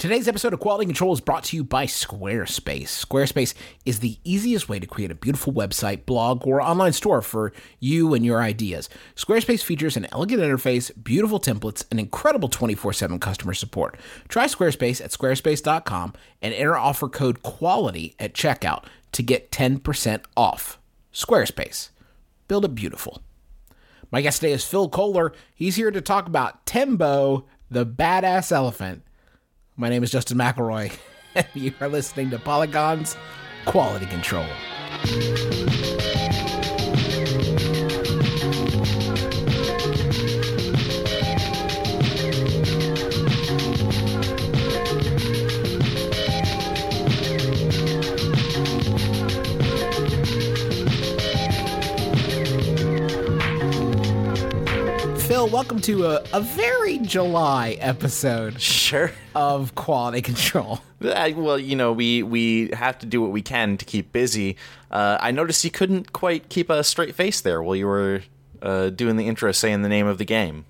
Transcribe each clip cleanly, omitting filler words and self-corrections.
Today's episode of Quality Control is brought to you by Squarespace. Squarespace is the easiest way to create a beautiful website, blog, or online store for you and your ideas. Squarespace features an elegant interface, beautiful templates, and incredible 24/7 customer support. Try Squarespace at squarespace.com and enter offer code QUALITY at checkout to get 10% off. Squarespace. Build it beautiful. My guest today is Phil Kollar. He's here to talk about Tembo the Badass Elephant. My name is Justin McElroy, and you are listening to Polygon's Quality Control. Phil, welcome to a very July episode. Sure. Of Quality Control. Well, you know, we have to do what we can to keep busy. I noticed you couldn't quite keep a straight face there while you were doing the intro, saying the name of the game.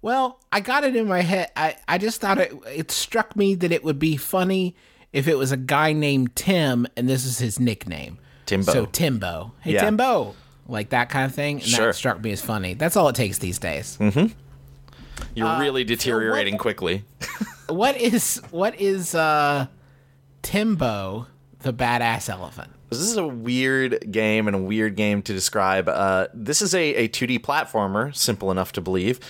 Well, I got it in my head. I just thought it struck me that it would be funny if it was a guy named Tim, and this is his nickname. Timbo. So Timbo. Hey, yeah. Timbo. Like that kind of thing. And sure. That struck me as funny. That's all it takes these days. Mm-hmm. You're really deteriorating quickly. What is Tembo the Badass Elephant? This is a weird game and a weird game to describe. This is a 2D platformer, simple enough to believe.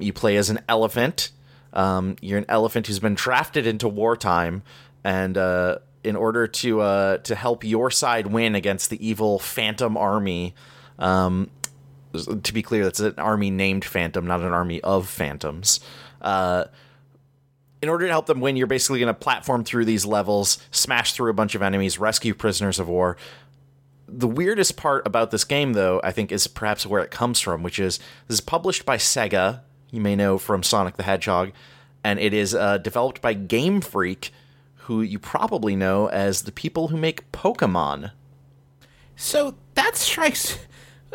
You play as an elephant. You're an elephant who's been drafted into wartime, and in order to help your side win against the evil Phantom Army. To be clear, that's an army named Phantom, not an army of Phantoms. In order to help them win, you're basically going to platform through these levels, smash through a bunch of enemies, rescue prisoners of war. The weirdest part about this game, though, I think, is perhaps where it comes from, which is this is published by Sega, you may know from Sonic the Hedgehog, and it is developed by Game Freak, who you probably know as the people who make Pokemon. So that strikes...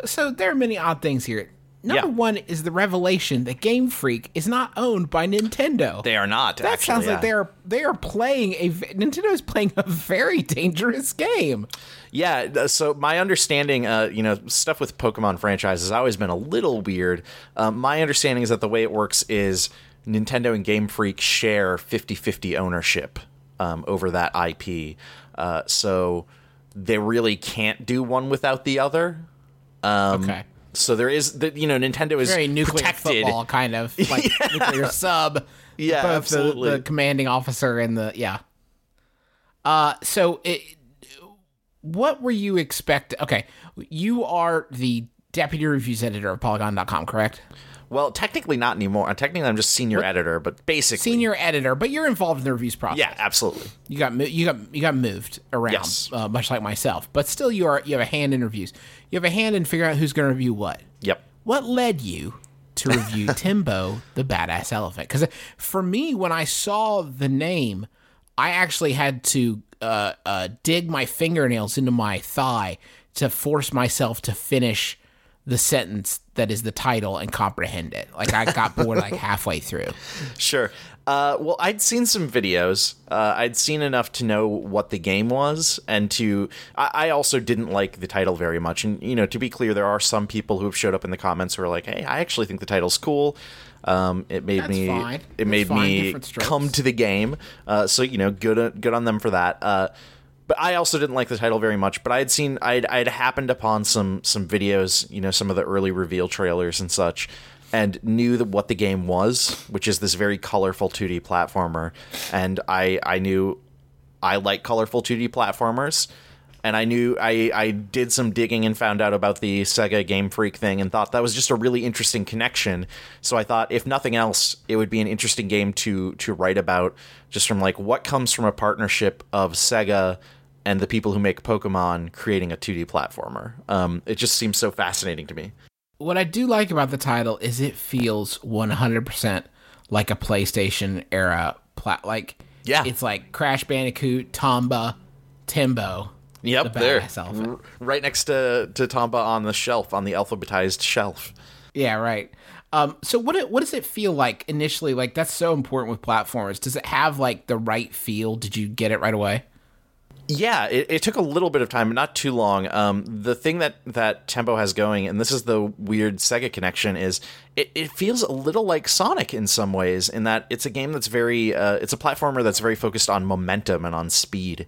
So there are many odd things here. Number one is the revelation that Game Freak is not owned by Nintendo. They are not. That actually, sounds like they are playing Nintendo is playing a very dangerous game. Yeah. So my understanding, stuff with Pokemon franchise has always been a little weird. My understanding is that the way it works is Nintendo and Game Freak share 50-50 ownership over that IP. So they really can't do one without the other. Okay. So there is, Nintendo is very nuclear protected. Football kind of like nuclear sub. Yeah, both absolutely. The commanding officer and the yeah. What were you expecting? Okay, you are the deputy reviews editor of Polygon.com, correct? Well, technically not anymore. Technically, I'm just senior editor, but you're involved in the reviews process. Yeah, absolutely. You got moved around, yes. Much like myself. But still, you have a hand in reviews. You have a hand in figuring out who's going to review what. Yep. What led you to review Tembo the Badass Elephant? Because for me, when I saw the name, I actually had to dig my fingernails into my thigh to force myself to finish the sentence that is the title and comprehend it. Like I got bored like halfway through. Sure. Well, I'd seen some videos. I'd seen enough to know what the game was and to, I also didn't like the title very much. And, to be clear, there are some people who have showed up in the comments who are like, hey, I actually think the title's cool. It made me come to the game. Good on them for that. But I also didn't like the title very much, but I'd happened upon some videos, some of the early reveal trailers and such, and knew what the game was, which is this very colorful 2D platformer. And I knew I like colorful 2D platformers, and I knew I did some digging and found out about the Sega Game Freak thing and thought that was just a really interesting connection. So I thought, if nothing else, it would be an interesting game to write about, just from like what comes from a partnership of Sega and the people who make Pokemon creating a 2D platformer. It just seems so fascinating to me. What I do like about the title is it feels 100% like a PlayStation era. It's like Crash Bandicoot, Tomba, Tembo. Yep, the badass elephant. Right next to Tomba on the shelf, on the alphabetized shelf. Yeah, right. So what does it feel like initially? Like, that's so important with platformers. Does it have like the right feel? Did you get it right away? Yeah, it took a little bit of time, but not too long. The thing that Tembo has going, and this is the weird Sega connection, is it feels a little like Sonic in some ways, in that it's a game that's very, it's a platformer that's very focused on momentum and on speed.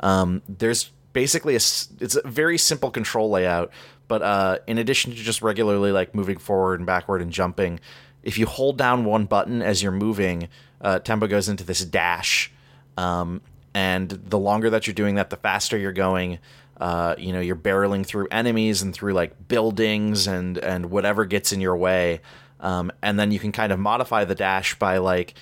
There's basically, it's a very simple control layout, but in addition to just regularly like moving forward and backward and jumping, if you hold down one button as you're moving, Tembo goes into this dash. And the longer that you're doing that, the faster you're going. You're barreling through enemies and through like buildings and whatever gets in your way. And then you can kind of modify the dash by like,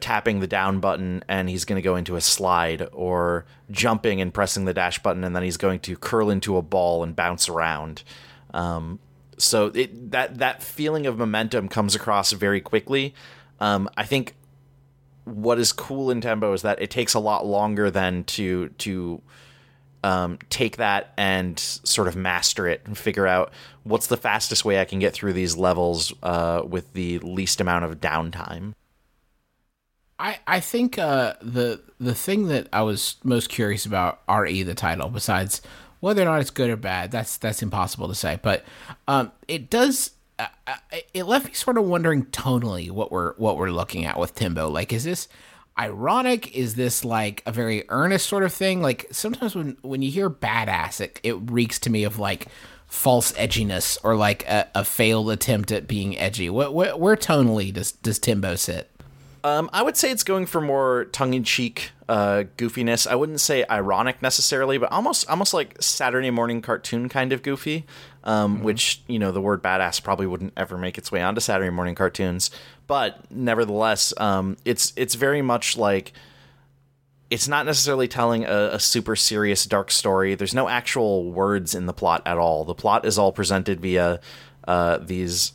tapping the down button and he's going to go into a slide, or jumping and pressing the dash button and then he's going to curl into a ball and bounce around. So that feeling of momentum comes across very quickly. I think what is cool in Tembo is that it takes a lot longer than to take that and sort of master it and figure out what's the fastest way I can get through these levels with the least amount of downtime. I think the thing that I was most curious about, RE, the title, besides whether or not it's good or bad, that's impossible to say. But it does... it left me sort of wondering tonally what we're looking at with Tembo. Like, is this ironic? Is this like a very earnest sort of thing? Like, sometimes when you hear badass, it reeks to me of like false edginess, or like a failed attempt at being edgy. Where tonally does Tembo sit? I would say it's going for more tongue-in-cheek goofiness. I wouldn't say ironic necessarily, but almost like Saturday morning cartoon kind of goofy, which, the word badass probably wouldn't ever make its way onto Saturday morning cartoons. But nevertheless, it's very much like, it's not necessarily telling a super serious, dark story. There's no actual words in the plot at all. The plot is all presented via these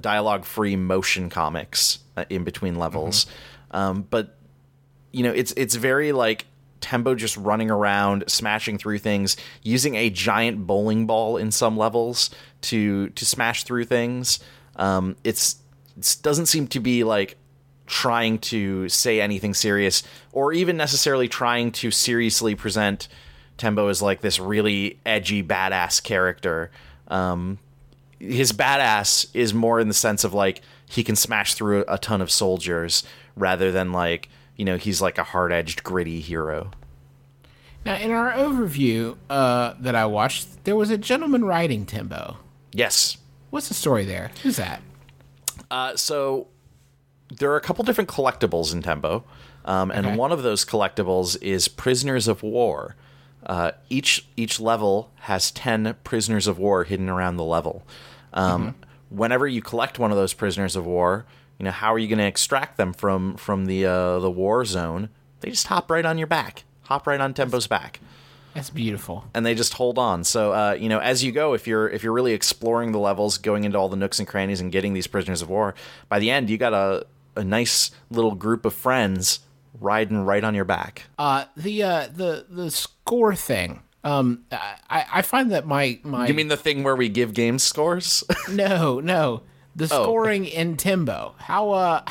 dialogue-free motion comics in between levels. But it's very like Tembo just running around, smashing through things, using a giant bowling ball in some levels to smash through things. It doesn't seem to be like trying to say anything serious, or even necessarily trying to seriously present Tembo as like this really edgy badass character. His badass is more in the sense of like he can smash through a ton of soldiers, rather than like, he's like a hard-edged, gritty hero. Now, in our overview that I watched, there was a gentleman riding Tembo. Yes. What's the story there? Who's that? So there are a couple different collectibles in Tembo, and one of those collectibles is prisoners of war. Each level has 10 prisoners of war hidden around the level. Whenever you collect one of those prisoners of war, how are you going to extract them from the war zone? They just hop right on your back, hop right on Tembo's back. That's beautiful. And they just hold on. So, as you go, if you're really exploring the levels, going into all the nooks and crannies and getting these prisoners of war, by the end, you got a nice little group of friends riding right on your back. The score thing. I find that my You mean the thing where we give game scores? No. The scoring in Tembo. How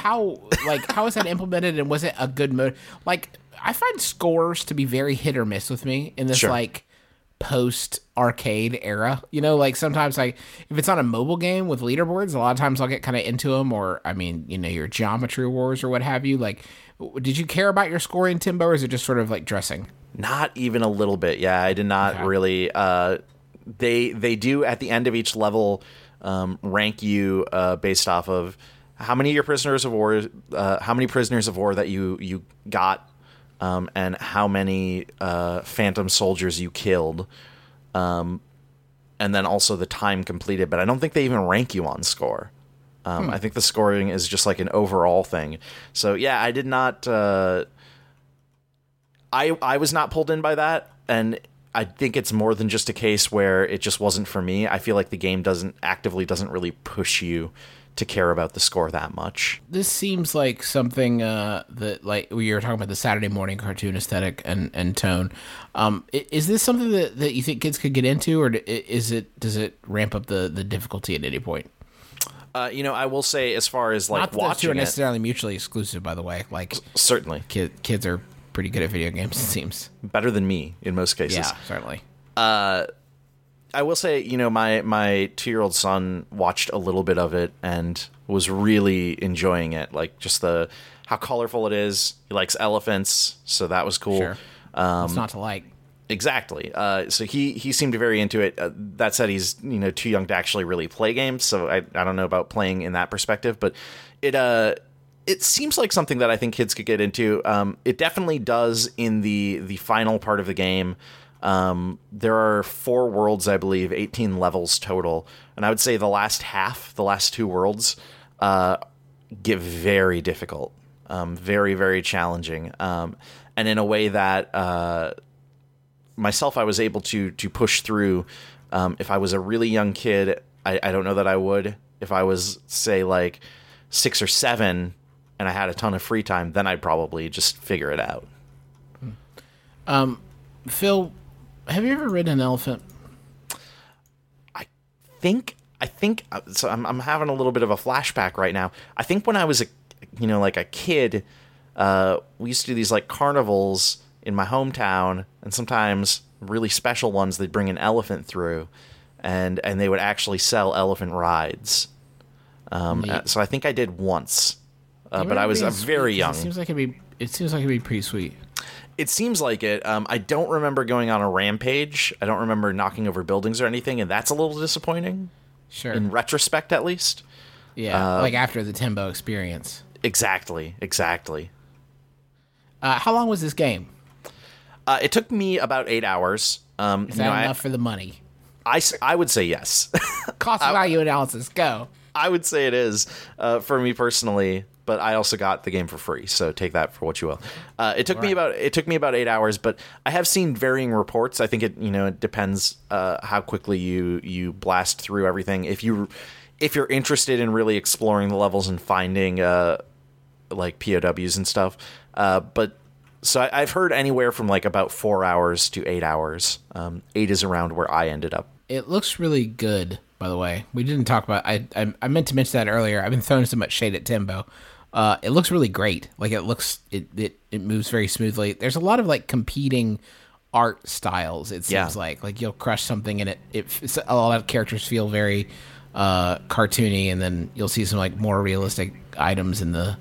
is that implemented, and was it a good mode? Like, I find scores to be very hit or miss with me in this like post arcade era. Like sometimes if it's on a mobile game with leaderboards, a lot of times I'll get kind of into them, or your Geometry Wars or what have you. Like, did you care about your score in Tembo, or is it just sort of like dressing? Not even a little bit. Yeah, I did not really. They do at the end of each level rank you based off of how many prisoners of war that you got, and how many phantom soldiers you killed, and then also the time completed. But I don't think they even rank you on score. I think the scoring is just like an overall thing. So yeah, I did not. I was not pulled in by that, and I think it's more than just a case where it just wasn't for me. I feel like the game doesn't really push you to care about the score that much. This seems like something that, like, we were talking about the Saturday morning cartoon aesthetic and tone. Is this something that you think kids could get into, or does it ramp up the difficulty at any point? I will say, as far as like watching, not that those two are necessarily mutually exclusive, by the way. Like, certainly, kids are pretty good at video games. It seems better than me in most cases. Yeah, certainly. I will say, my 2-year-old son watched a little bit of it and was really enjoying it. Like, just how colorful it is. He likes elephants, so that was cool. Sure. It's not to like. Exactly. So he seemed very into it. That said, he's too young to actually really play games, so I don't know about playing in that perspective. But it seems like something that I think kids could get into. It definitely does in the final part of the game. There are 4 worlds, I believe, 18 levels total. And I would say the last half, the last 2 worlds, get very difficult, very, very challenging. And in a way that, myself, I was able to push through. If I was a really young kid, I don't know that I would. If I was, say, like 6 or 7 and I had a ton of free time, then I'd probably just figure it out. Phil, have you ever ridden an elephant? I think. So I'm having a little bit of a flashback right now. I think when I was a kid, we used to do these like carnivals in my hometown, and sometimes really special ones. They'd bring an elephant through, and they would actually sell elephant rides. So I think I did once, but I was very young. It seems like it'd be pretty sweet. It seems like it. I don't remember going on a rampage. I don't remember knocking over buildings or anything, and that's a little disappointing. Sure. In retrospect, at least. Yeah, like after the Tembo experience. Exactly. How long was this game? It took me about 8 hours. Is that enough for the money? I would say yes. Cost value analysis, go. I would say it is, for me personally. But I also got the game for free, so take that for what you will. It took me about 8 hours, but I have seen varying reports. I think it depends how quickly you blast through everything. If you're interested in really exploring the levels and finding like POWs and stuff, but so I've heard anywhere from like about 4 hours to 8 hours. 8 is around where I ended up. It looks really good, by the way. We didn't talk about. I meant to mention that earlier. I've been throwing so much shade at Tembo. It looks really great. Like, it moves very smoothly. There's a lot of like competing art styles. It seems like you'll crush something and it a lot of characters feel very cartoony, and then you'll see some like more realistic items in the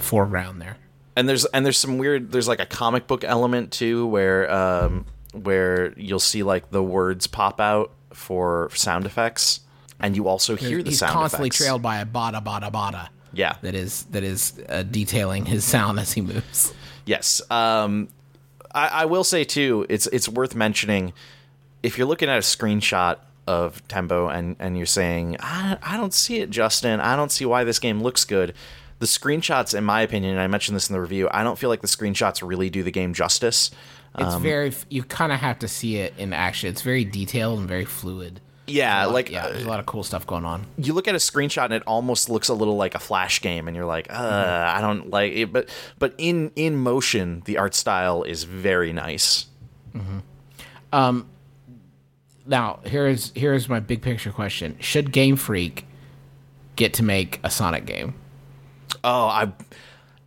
foreground there. And there's some weird, there's like a comic book element too, where you'll see like the words pop out for sound effects, and you also hear the sound effects. He's constantly trailed by a bada bada bada. Yeah, that is detailing his sound as he moves. Yes, I will say too, it's worth mentioning, if you're looking at a screenshot of Tembo and you're saying, I don't see it, Justin. I don't see why this game looks good. The screenshots, in my opinion, and I mentioned this in the review, I don't feel like the screenshots really do the game justice. It's very, you kind of have to see it in action. It's very detailed and very fluid. Yeah, there's a lot of cool stuff going on. You look at a screenshot and it almost looks a little like a flash game, and you're like, I don't like it. But in motion, the art style is very nice. Mm-hmm. Now here's my big picture question: should Game Freak get to make a Sonic game? Oh,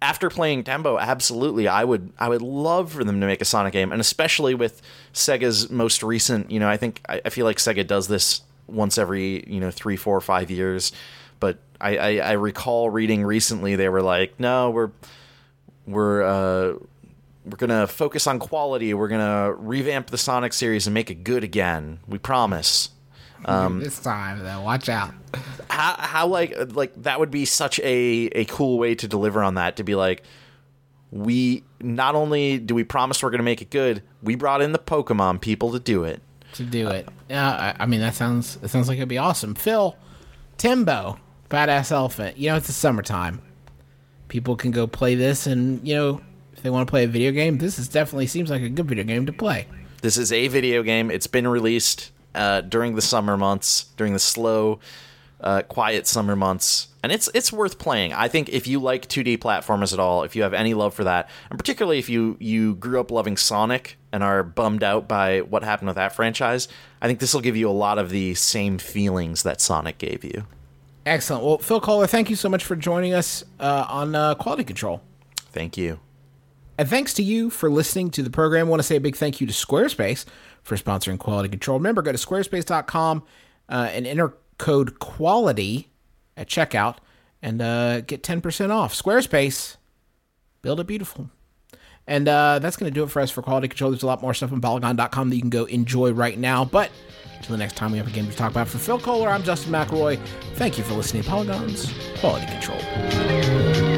after playing Tembo, absolutely, I would love for them to make a Sonic game, and especially with Sega's most recent, I think, I feel like Sega does this once every, 3, 4, 5 years, but I recall reading recently they were like, no, we're gonna focus on quality, we're gonna revamp the Sonic series and make it good again, we promise. This time, though, watch out. How like that would be such a cool way to deliver on that, to be like, we not only do we promise we're going to make it good, we brought in the Pokemon people to do it. Yeah, I mean, that sounds like it'd be awesome. Phil, Tembo, Badass Elephant. It's the summertime. People can go play this, and if they want to play a video game, this is definitely seems like a good video game to play. This is a video game. It's been released. During the summer months, during the slow quiet summer months. And it's worth playing. I think if you like 2D platformers at all, if you have any love for that, and particularly if you grew up loving Sonic and are bummed out by what happened with that franchise, I think this will give you a lot of the same feelings that Sonic gave you. Excellent. Well, Phil Kollar, thank you so much for joining us on Quality Control. Thank you. And thanks to you for listening to the program. I want to say a big thank you to Squarespace for sponsoring Quality Control. Remember, go to squarespace.com and enter code QUALITY at checkout and get 10% off. Squarespace, build it beautiful. And that's going to do it for us for Quality Control. There's a lot more stuff on Polygon.com that you can go enjoy right now. But until the next time we have a game to talk about, for Phil Kollar, I'm Justin McElroy. Thank you for listening to Polygon's Quality Control.